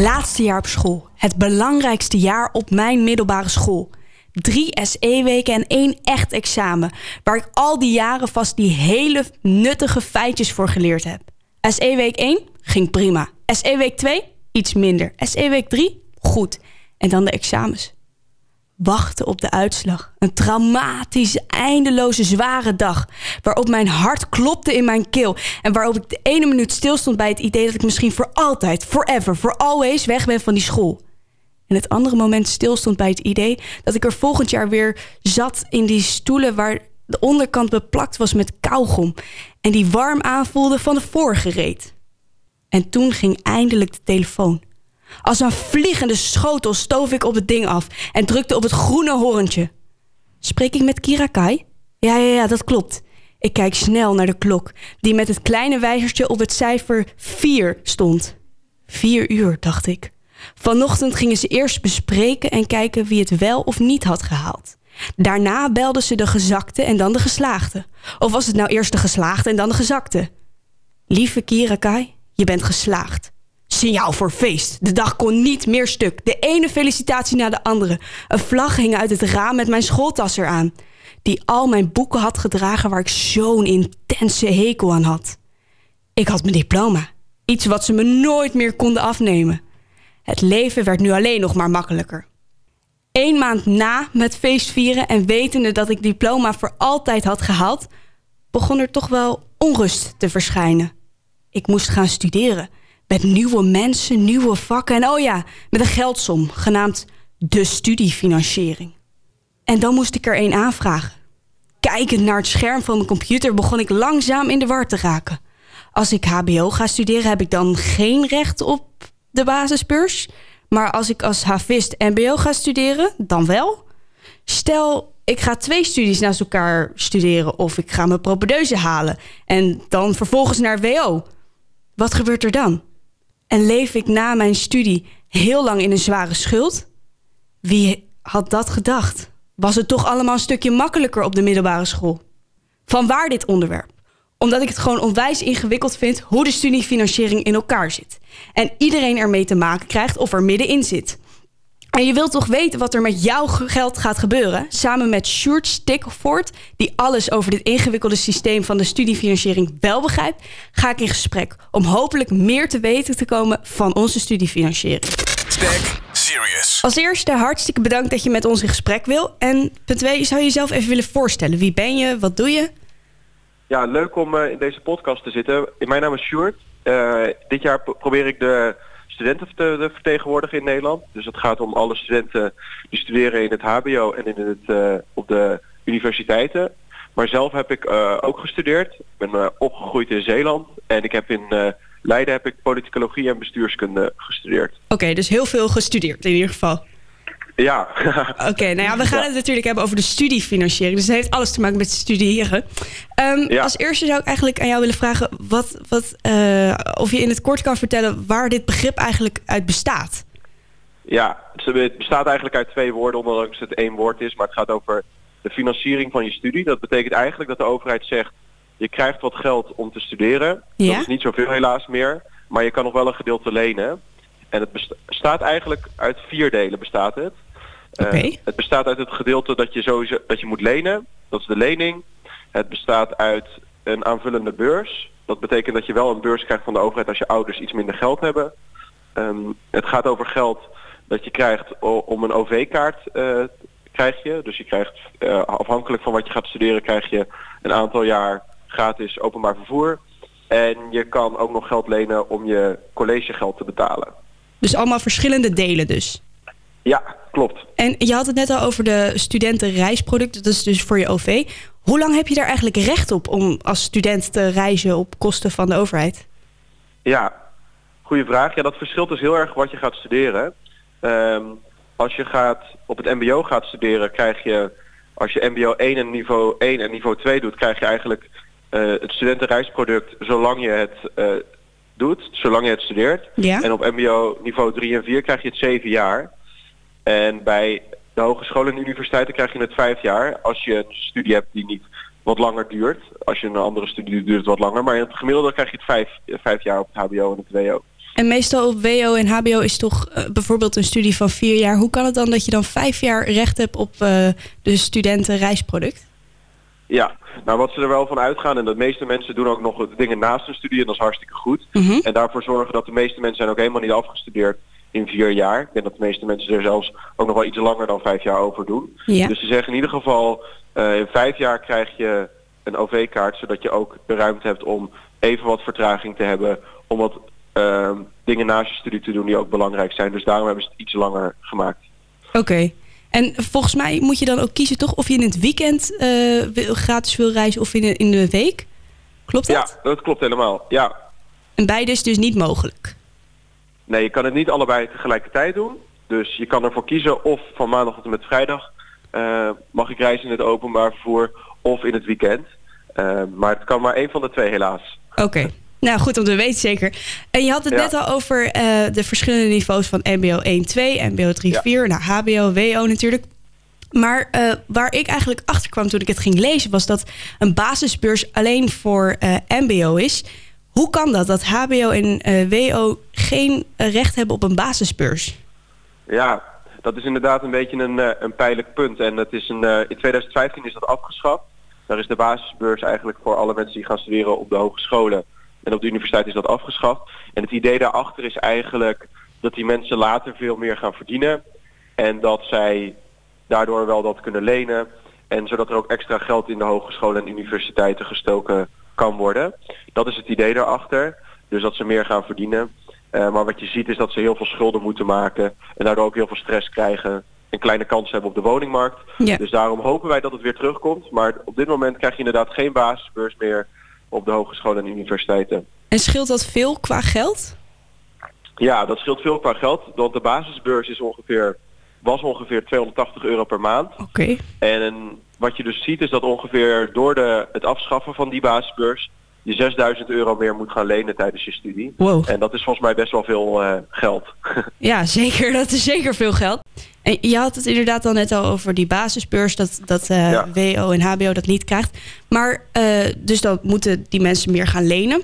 Laatste jaar op school. Het belangrijkste jaar op mijn middelbare school. 3 SE-weken en 1 echt examen. Waar ik al die jaren vast die hele nuttige feitjes voor geleerd heb. SE-week 1 ging prima. SE-week 2 iets minder. SE-week 3 goed. En dan de examens. Wachten op de uitslag. Een traumatische, eindeloze, zware dag. Waarop mijn hart klopte in mijn keel. En waarop ik de ene minuut stilstond bij het idee dat ik misschien voor altijd, forever, for always weg ben van die school. En het andere moment stilstond bij het idee dat ik er volgend jaar weer zat in die stoelen waar de onderkant beplakt was met kauwgom. En die warm aanvoelde van de vorige reet. En toen ging eindelijk de telefoon. Als een vliegende schotel stoof ik op het ding af en drukte op het groene horentje. Spreek ik met Kira Kai? Ja, dat klopt. Ik kijk snel naar de klok, die met het kleine wijzertje op het cijfer 4 stond. 4 uur, dacht ik. Vanochtend gingen ze eerst bespreken en kijken wie het wel of niet had gehaald. Daarna belden ze de gezakte en dan de geslaagde. Of was het nou eerst de geslaagde en dan de gezakte? Lieve Kira Kai, je bent geslaagd. Signaal voor feest. De dag kon niet meer stuk. De ene felicitatie na de andere. Een vlag hing uit het raam met mijn schooltas eraan. Die al mijn boeken had gedragen waar ik zo'n intense hekel aan had. Ik had mijn diploma. Iets wat ze me nooit meer konden afnemen. Het leven werd nu alleen nog maar makkelijker. 1 maand na met feestvieren en wetende dat ik diploma voor altijd had gehaald, begon er toch wel onrust te verschijnen. Ik moest gaan studeren. Met nieuwe mensen, nieuwe vakken en oh ja, met een geldsom, genaamd de studiefinanciering. En dan moest ik er één aanvragen. Kijkend naar het scherm van mijn computer begon ik langzaam in de war te raken. Als ik hbo ga studeren heb ik dan geen recht op de basisbeurs. Maar als ik als havist mbo ga studeren, dan wel. Stel, ik ga 2 studies naast elkaar studeren of ik ga mijn propedeuse halen. En dan vervolgens naar wo. Wat gebeurt er dan? En leef ik na mijn studie heel lang in een zware schuld? Wie had dat gedacht? Was het toch allemaal een stukje makkelijker op de middelbare school? Vanwaar dit onderwerp? Omdat ik het gewoon onwijs ingewikkeld vind hoe de studiefinanciering in elkaar zit. En iedereen ermee te maken krijgt of er middenin zit. En je wilt toch weten wat er met jouw geld gaat gebeuren? Samen met Sjoerd Stikvoort, die alles over dit ingewikkelde systeem van de studiefinanciering wel begrijpt, ga ik in gesprek om hopelijk meer te weten te komen van onze studiefinanciering. Stack Serious. Als eerste hartstikke bedankt dat je met ons in gesprek wil. En punt 2, zou je jezelf even willen voorstellen? Wie ben je? Wat doe je? Ja, leuk om in deze podcast te zitten. Mijn naam is Sjoerd. Dit jaar probeer ik de studenten te vertegenwoordigen in Nederland. Dus het gaat om alle studenten die studeren in het hbo en in het, op de universiteiten. Maar zelf heb ik ook gestudeerd. Ik ben opgegroeid in Zeeland en ik heb in Leiden heb ik politicologie en bestuurskunde gestudeerd. Oké, dus heel veel gestudeerd in ieder geval. Ja. Oké, nou ja, we gaan het natuurlijk hebben over de studiefinanciering. Dus het heeft alles te maken met studeren. Als eerste zou ik eigenlijk aan jou willen vragen of je in het kort kan vertellen waar dit begrip eigenlijk uit bestaat. Ja, het bestaat eigenlijk uit 2 woorden, ondanks het 1 woord is. Maar het gaat over de financiering van je studie. Dat betekent eigenlijk dat de overheid zegt, je krijgt wat geld om te studeren. Ja? Dat is niet zoveel helaas meer, maar je kan nog wel een gedeelte lenen. En het bestaat eigenlijk uit 4 delen bestaat het. Okay. Het bestaat uit het gedeelte dat je sowieso dat je moet lenen. Dat is de lening. Het bestaat uit een aanvullende beurs. Dat betekent dat je wel een beurs krijgt van de overheid als je ouders iets minder geld hebben. Het gaat over geld dat je krijgt om een OV-kaart krijg je. Dus je krijgt afhankelijk van wat je gaat studeren krijg je een aantal jaar gratis openbaar vervoer. En je kan ook nog geld lenen om je collegegeld te betalen. Dus allemaal verschillende delen dus? Ja, klopt. En je had het net al over de studentenreisproducten, dat is dus voor je OV. Hoe lang heb je daar eigenlijk recht op om als student te reizen op kosten van de overheid? Ja, goede vraag. Ja, dat verschilt dus heel erg wat je gaat studeren. Als je op het mbo gaat studeren, krijg je, als je mbo 1 en niveau 1 en niveau 2 doet, krijg je eigenlijk het studentenreisproduct zolang je het doet, zolang je het studeert. Ja. En op mbo niveau 3 en 4 krijg je het 7 jaar. En bij de hogescholen en universiteiten krijg je het 5 jaar. Als je een studie hebt die niet wat langer duurt. Als je een andere studie duurt wat langer. Maar in het gemiddelde krijg je het 5 jaar op het hbo en het wo. En meestal op WO en HBO is toch bijvoorbeeld een studie van 4 jaar. Hoe kan het dan dat je dan 5 jaar recht hebt op de studentenreisproduct? Ja, nou wat ze er wel van uitgaan, en dat meeste mensen doen ook nog dingen naast hun studie, en dat is hartstikke goed. Mm-hmm. En daarvoor zorgen dat de meeste mensen zijn ook helemaal niet afgestudeerd in 4 jaar. Ik denk dat de meeste mensen er zelfs ook nog wel iets langer dan 5 jaar over doen. Ja. Dus ze zeggen in ieder geval, in 5 jaar krijg je een OV-kaart, zodat je ook de ruimte hebt om even wat vertraging te hebben, om wat dingen naast je studie te doen die ook belangrijk zijn. Dus daarom hebben ze het iets langer gemaakt. Oké. En volgens mij moet je dan ook kiezen toch of je in het weekend gratis wil reizen of in de week. Klopt dat? Ja, dat klopt helemaal. Ja. En beide is dus niet mogelijk? Nee, je kan het niet allebei tegelijkertijd doen. Dus je kan ervoor kiezen of van maandag tot en met vrijdag mag ik reizen in het openbaar vervoer of in het weekend. Maar het kan maar één van de twee helaas. Oké. Nou, goed om te weten zeker. En je had het net al over de verschillende niveaus van mbo 1, 2, mbo 3, 4, nou, hbo, wo natuurlijk. Maar waar ik eigenlijk achter kwam toen ik het ging lezen, was dat een basisbeurs alleen voor mbo is. Hoe kan dat, dat hbo en wo geen recht hebben op een basisbeurs? Ja, dat is inderdaad een beetje een pijnlijk punt. En dat is in 2015 is dat afgeschaft. Daar is de basisbeurs eigenlijk voor alle mensen die gaan studeren op de hogescholen. En op de universiteit is dat afgeschaft. En het idee daarachter is eigenlijk dat die mensen later veel meer gaan verdienen. En dat zij daardoor wel dat kunnen lenen. En zodat er ook extra geld in de hogescholen en universiteiten gestoken kan worden. Dat is het idee daarachter. Dus dat ze meer gaan verdienen. Maar wat je ziet is dat ze heel veel schulden moeten maken. En daardoor ook heel veel stress krijgen. En kleine kansen hebben op de woningmarkt. Ja. Dus daarom hopen wij dat het weer terugkomt. Maar op dit moment krijg je inderdaad geen basisbeurs meer op de hogescholen en universiteiten. En scheelt dat veel qua geld? Ja, dat scheelt veel qua geld. Want de basisbeurs is ongeveer €280 per maand. Oké. En wat je dus ziet is dat ongeveer door het afschaffen van die basisbeurs je €6.000 meer moet gaan lenen tijdens je studie. Wow. En dat is volgens mij best wel veel geld. Ja, zeker. Dat is zeker veel geld. En je had het inderdaad al net al over die basisbeurs, dat WO en HBO dat niet krijgt. Maar dus dan moeten die mensen meer gaan lenen.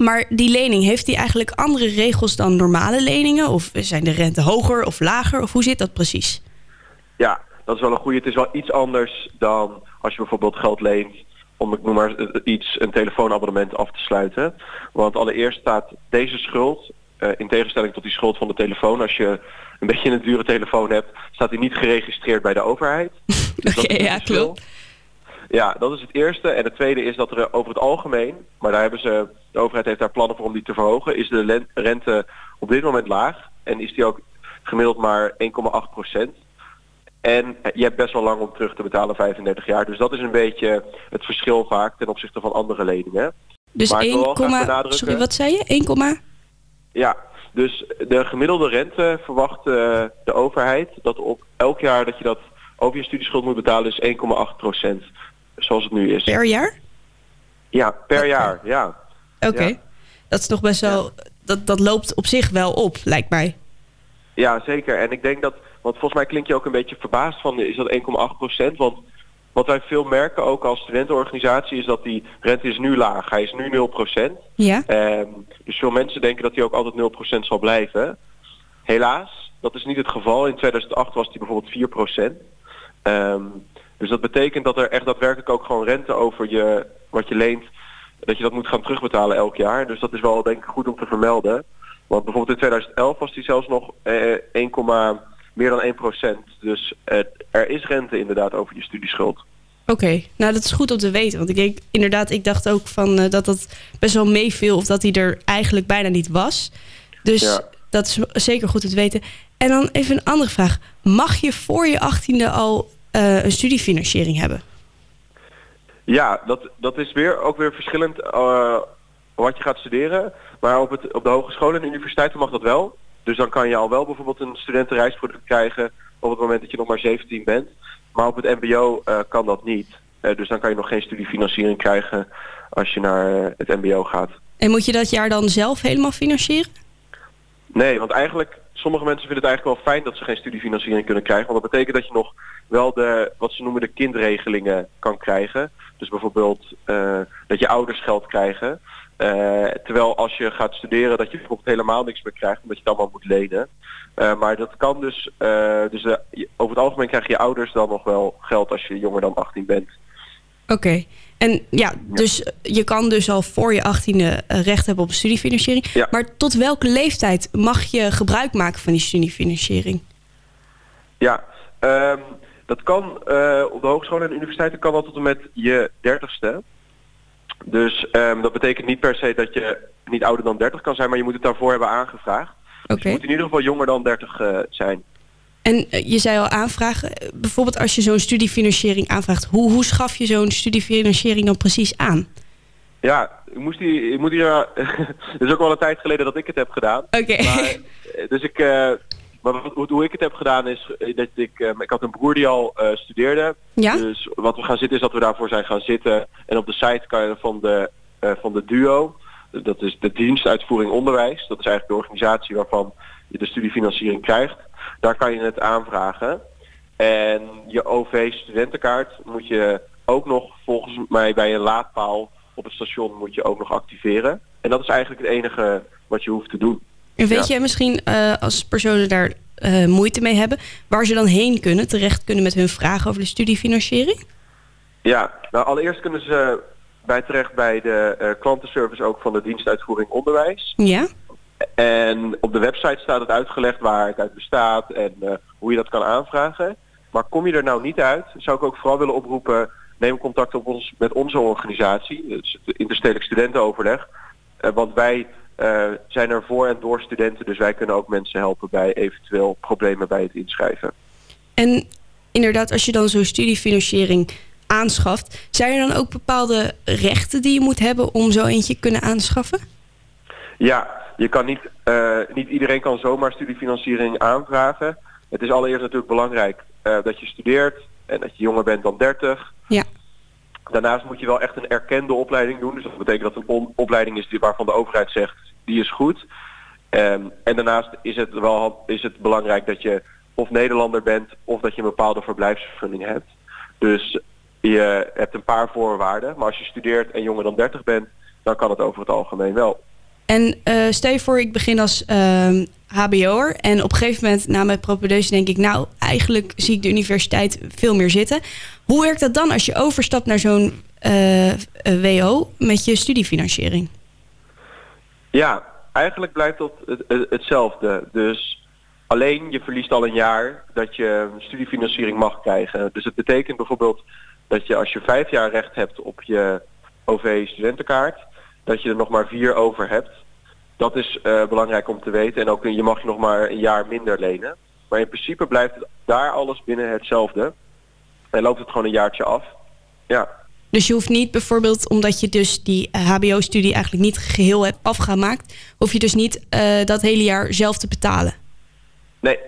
Maar die lening, heeft die eigenlijk andere regels dan normale leningen? Of zijn de rente hoger of lager? Of hoe zit dat precies? Ja, dat is wel een goede. Het is wel iets anders dan als je bijvoorbeeld geld leent om, ik noem maar iets, een telefoonabonnement af te sluiten. Want allereerst staat deze schuld, in tegenstelling tot die schuld van de telefoon, als je een beetje een dure telefoon hebt, staat die niet geregistreerd bij de overheid. Dus klopt. Ja, dat is het eerste. En het tweede is dat er over het algemeen, maar de overheid heeft daar plannen voor om die te verhogen, is de rente op dit moment laag. En is die ook gemiddeld maar 1,8%. En je hebt best wel lang om terug te betalen, 35 jaar. Dus dat is een beetje het verschil vaak ten opzichte van andere leningen. Dus 1,... Ja, dus de gemiddelde rente verwacht de overheid dat op elk jaar dat je dat over je studieschuld moet betalen is 1,8%, zoals het nu is. Per jaar? Ja, per jaar, ja. Oké. Ja. Dat is toch best wel, dat loopt op zich wel op, lijkt mij. Ja, zeker. En ik denk dat, want volgens mij klink je ook een beetje verbaasd van, is dat 1,8%? Want wat wij veel merken, ook als studentenorganisatie, is dat die rente is nu laag. Hij is nu 0%. Ja. Dus veel mensen denken dat hij ook altijd 0% zal blijven. Helaas, dat is niet het geval. In 2008 was die bijvoorbeeld 4%. Dus dat betekent dat er echt daadwerkelijk ook gewoon rente over wat je leent, dat je dat moet gaan terugbetalen elk jaar. Dus dat is wel, denk ik, goed om te vermelden. Want bijvoorbeeld in 2011 was die zelfs nog meer dan 1%. Dus er is rente inderdaad over je studieschuld. Oké, nou dat is goed om te weten. Want ik dacht ook van dat best wel meeviel, of dat hij er eigenlijk bijna niet was. Dus dat is zeker goed om te weten. En dan even een andere vraag. Mag je voor je 18e al een studiefinanciering hebben? Ja, dat is ook weer verschillend wat je gaat studeren. Maar op de hogescholen en universiteiten mag dat wel. Dus dan kan je al wel bijvoorbeeld een studentenreisproduct krijgen op het moment dat je nog maar 17 bent. Maar op het mbo kan dat niet. Dus dan kan je nog geen studiefinanciering krijgen als je naar het mbo gaat. En moet je dat jaar dan zelf helemaal financieren? Nee, want eigenlijk, sommige mensen vinden het eigenlijk wel fijn dat ze geen studiefinanciering kunnen krijgen. Want dat betekent dat je nog wel wat ze noemen de kindregelingen kan krijgen. Dus bijvoorbeeld dat je ouders geld krijgen. Terwijl als je gaat studeren dat je bijvoorbeeld helemaal niks meer krijgt, omdat je het allemaal moet lenen. Maar dat kan dus, over het algemeen krijgen je ouders dan nog wel geld als je jonger dan 18 bent. Oké. En ja, dus je kan dus al voor je 18e recht hebben op studiefinanciering. Ja. Maar tot welke leeftijd mag je gebruik maken van die studiefinanciering? Ja, dat kan op de hogescholen en universiteiten kan dat tot en met je 30ste. Dus dat betekent niet per se dat je niet ouder dan 30 kan zijn, maar je moet het daarvoor hebben aangevraagd. Okay. Dus je moet in ieder geval jonger dan 30 zijn. En je zei al aanvragen. Bijvoorbeeld als je zo'n studiefinanciering aanvraagt, hoe schaf je zo'n studiefinanciering dan precies aan? Ja, het is ook wel een tijd geleden dat ik het heb gedaan. Oké. Maar hoe ik het heb gedaan is dat ik had een broer die al studeerde. Ja? Dus wat we gaan zitten is dat we daarvoor zijn gaan zitten. En op de site kan je van de DUO, dat is de dienst uitvoering onderwijs. Dat is eigenlijk de organisatie waarvan je de studiefinanciering krijgt. Daar kan je het aanvragen. En je OV-studentenkaart moet je ook nog volgens mij bij een laadpaal op het station moet je ook nog activeren. En dat is eigenlijk het enige wat je hoeft te doen. En weet jij misschien, als personen daar moeite mee hebben, waar ze dan heen kunnen, terecht kunnen met hun vragen over de studiefinanciering? Ja, nou allereerst kunnen ze terecht bij de klantenservice ook van de dienstuitvoering onderwijs. Ja. En op de website staat het uitgelegd waar het uit bestaat en hoe je dat kan aanvragen. Maar kom je er nou niet uit, zou ik ook vooral willen oproepen, neem contact op met onze organisatie, het Interstedelijk Studentenoverleg. Want wij zijn er voor en door studenten, dus wij kunnen ook mensen helpen bij eventueel problemen bij het inschrijven. En inderdaad, als je dan zo'n studiefinanciering aanschaft, zijn er dan ook bepaalde rechten die je moet hebben om zo eentje kunnen aanschaffen? Ja, je kan niet iedereen kan zomaar studiefinanciering aanvragen. Het is allereerst natuurlijk belangrijk dat je studeert en dat je jonger bent dan 30. Ja. Daarnaast moet je wel echt een erkende opleiding doen. Dus dat betekent dat het een opleiding is waarvan de overheid zegt, die is goed. En daarnaast is het belangrijk dat je of Nederlander bent of dat je een bepaalde verblijfsvergunning hebt. Dus je hebt een paar voorwaarden. Maar als je studeert en jonger dan 30 bent, dan kan het over het algemeen wel. En stel je voor, ik begin als hbo'er en op een gegeven moment na mijn propedeuse denk ik, nou, eigenlijk zie ik de universiteit veel meer zitten. Hoe werkt dat dan als je overstapt naar zo'n WO met je studiefinanciering? Ja, eigenlijk blijft dat hetzelfde. Dus alleen je verliest al een jaar dat je studiefinanciering mag krijgen. Dus het betekent bijvoorbeeld dat je als je 5 jaar recht hebt op je OV-studentenkaart, dat je er nog maar 4 over hebt. Dat is belangrijk om te weten. En ook je mag je nog maar een jaar minder lenen. Maar in principe blijft daar alles binnen hetzelfde. En loopt het gewoon een jaartje af. Ja. Dus je hoeft niet bijvoorbeeld, omdat je dus die hbo-studie eigenlijk niet geheel hebt afgemaakt, hoef je dus niet dat hele jaar zelf te betalen? Nee,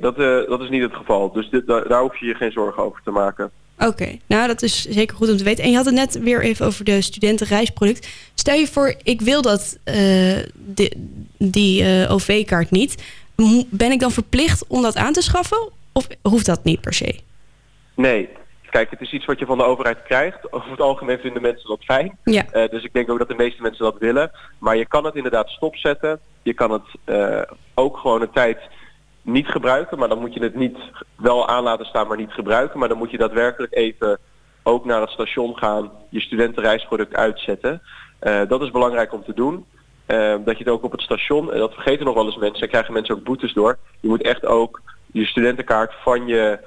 dat is niet het geval. Dus daar hoef je je geen zorgen over te maken. Oké, nou dat is zeker goed om te weten. En je had het net weer even over de studentenreisproduct. Stel je voor, ik wil dat die OV-kaart niet. Ben ik dan verplicht om dat aan te schaffen? Of hoeft dat niet per se? Nee, kijk, het is iets wat je van de overheid krijgt. Over het algemeen vinden mensen dat fijn. Ja. Dus ik denk ook dat de meeste mensen dat willen. Maar je kan het inderdaad stopzetten. Je kan het ook gewoon een tijd niet gebruiken, maar dan moet je het niet wel aan laten staan, maar niet gebruiken. Maar dan moet je daadwerkelijk even ook naar het station gaan, je studentenreisproduct uitzetten. Dat is belangrijk om te doen. Dat je het ook op het station, en dat vergeten nog wel eens mensen, daar krijgen mensen ook boetes door. Je moet echt ook je studentenkaart van je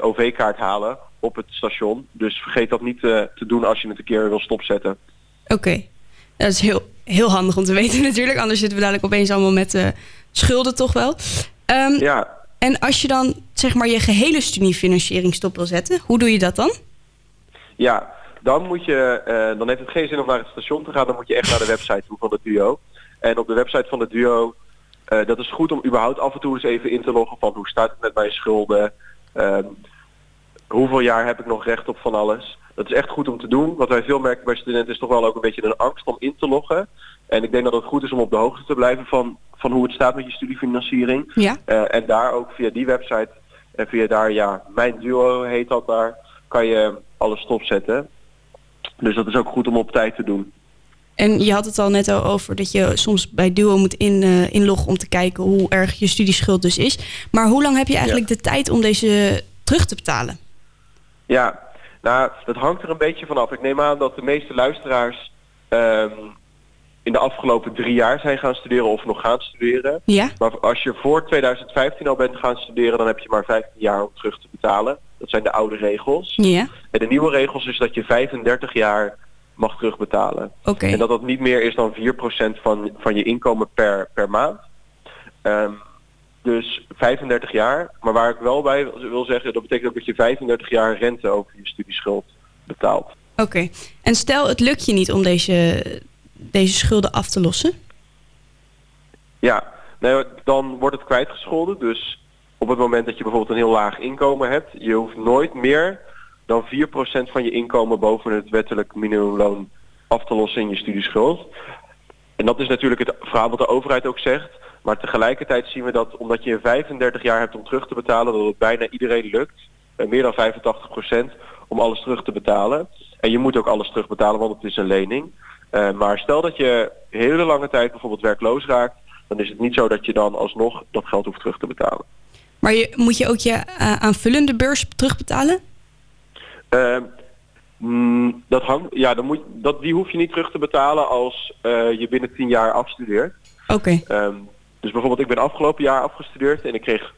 OV-kaart halen op het station. Dus vergeet dat niet te doen als je het een keer wil stopzetten. Oké. Dat is heel handig om te weten natuurlijk. Anders zitten we dadelijk opeens allemaal met schulden toch wel. Ja. En als je dan zeg maar je gehele studiefinanciering stop wil zetten, hoe doe je dat dan? Ja, dan moet je, dan heeft het geen zin om naar het station te gaan. Dan moet je echt naar de website toe van de DUO. En op de website van de DUO, dat is goed om überhaupt af en toe eens even in te loggen van hoe staat het met mijn schulden. Hoeveel jaar heb ik nog recht op van alles. Dat is echt goed om te doen. Wat wij veel merken bij studenten is toch wel ook een beetje een angst om in te loggen. En ik denk dat het goed is om op de hoogte te blijven van hoe het staat met je studiefinanciering. Ja. En daar ook via die website en via daar, Mijn Duo heet dat daar, kan je alles stopzetten. Dus dat is ook goed om op tijd te doen. En je had het al net al over dat je soms bij DUO moet inloggen om te kijken hoe erg je studieschuld dus is. Maar hoe lang heb je eigenlijk de tijd om deze terug te betalen? Ja, nou, dat hangt er een beetje vanaf. Ik neem aan dat de meeste luisteraars in de afgelopen 3 jaar zijn gaan studeren of nog gaan studeren. Ja. Maar als je voor 2015 al bent gaan studeren, dan heb je maar 15 jaar om terug te betalen. Dat zijn de oude regels. Ja. En de nieuwe regels is dat je 35 jaar mag terugbetalen. Okay. En dat dat niet meer is dan 4% van je inkomen per maand. Dus 35 jaar. Maar waar ik wel bij wil zeggen, dat betekent ook dat je 35 jaar rente over je studieschuld betaalt. Oké. Okay. En stel het lukt je niet om deze schulden af te lossen? Ja, nou, dan wordt het kwijtgescholden. Dus op het moment dat je bijvoorbeeld een heel laag inkomen hebt, je hoeft nooit meer dan 4% van je inkomen boven het wettelijk minimumloon af te lossen in je studieschuld. En dat is natuurlijk het verhaal wat de overheid ook zegt. Maar tegelijkertijd zien we dat omdat je 35 jaar hebt om terug te betalen, dat het bijna iedereen lukt, meer dan 85%, om alles terug te betalen. En je moet ook alles terugbetalen, want het is een lening. Maar stel dat je hele lange tijd bijvoorbeeld werkloos raakt, dan is het niet zo dat je dan alsnog dat geld hoeft terug te betalen. Maar moet je ook je aanvullende beurs terugbetalen? Dat hangt, ja, dan die hoef je niet terug te betalen als je binnen 10 jaar afstudeert. Oké. Okay. Dus bijvoorbeeld, ik ben afgelopen jaar afgestudeerd en ik kreeg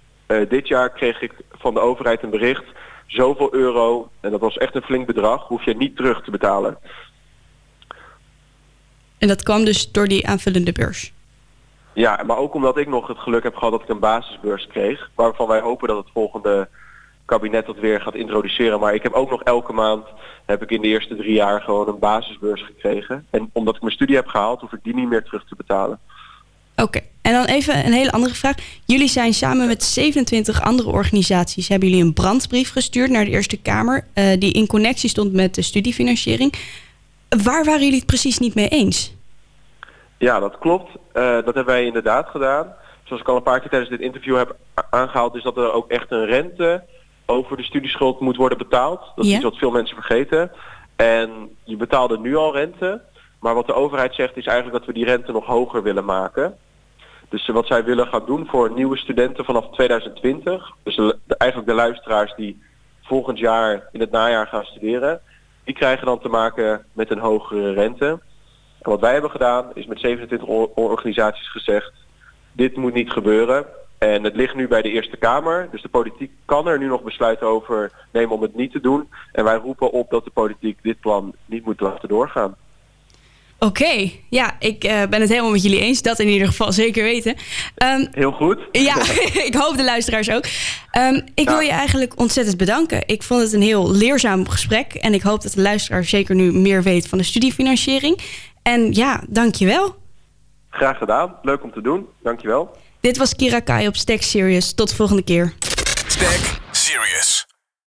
dit jaar van de overheid een bericht, zoveel euro, en dat was echt een flink bedrag, hoef je niet terug te betalen. En dat kwam dus door die aanvullende beurs? Ja, maar ook omdat ik nog het geluk heb gehad dat ik een basisbeurs kreeg, waarvan wij hopen dat het volgende kabinet dat weer gaat introduceren. Maar ik heb ook nog elke maand, heb ik in de eerste 3 jaar gewoon een basisbeurs gekregen. En omdat ik mijn studie heb gehaald, hoef ik die niet meer terug te betalen. Oké, okay. En dan even een hele andere vraag. Jullie zijn samen met 27 andere organisaties, hebben jullie een brandbrief gestuurd naar de Eerste Kamer, die in connectie stond met de studiefinanciering. Waar waren jullie het precies niet mee eens? Ja, dat klopt. Dat hebben wij inderdaad gedaan. Zoals ik al een paar keer tijdens dit interview heb aangehaald, is dat er ook echt een rente over de studieschuld moet worden betaald. Dat is iets wat veel mensen vergeten. En je betaalde nu al rente. Maar wat de overheid zegt is eigenlijk dat we die rente nog hoger willen maken. Dus wat zij willen gaan doen voor nieuwe studenten vanaf 2020. Dus eigenlijk de luisteraars die volgend jaar in het najaar gaan studeren, die krijgen dan te maken met een hogere rente. En wat wij hebben gedaan is met 27 organisaties gezegd, dit moet niet gebeuren. En het ligt nu bij de Eerste Kamer. Dus de politiek kan er nu nog besluiten over nemen om het niet te doen. En wij roepen op dat de politiek dit plan niet moet laten doorgaan. Oké, okay. Ja, ik ben het helemaal met jullie eens. Dat in ieder geval zeker weten. Heel goed. Ja, ik hoop de luisteraars ook. Ik wil je eigenlijk ontzettend bedanken. Ik vond het een heel leerzaam gesprek. En ik hoop dat de luisteraar zeker nu meer weet van de studiefinanciering. En ja, dankjewel. Graag gedaan. Leuk om te doen. Dankjewel. Dit was Kira Kai op Stack Serious. Tot de volgende keer. Stack Serious.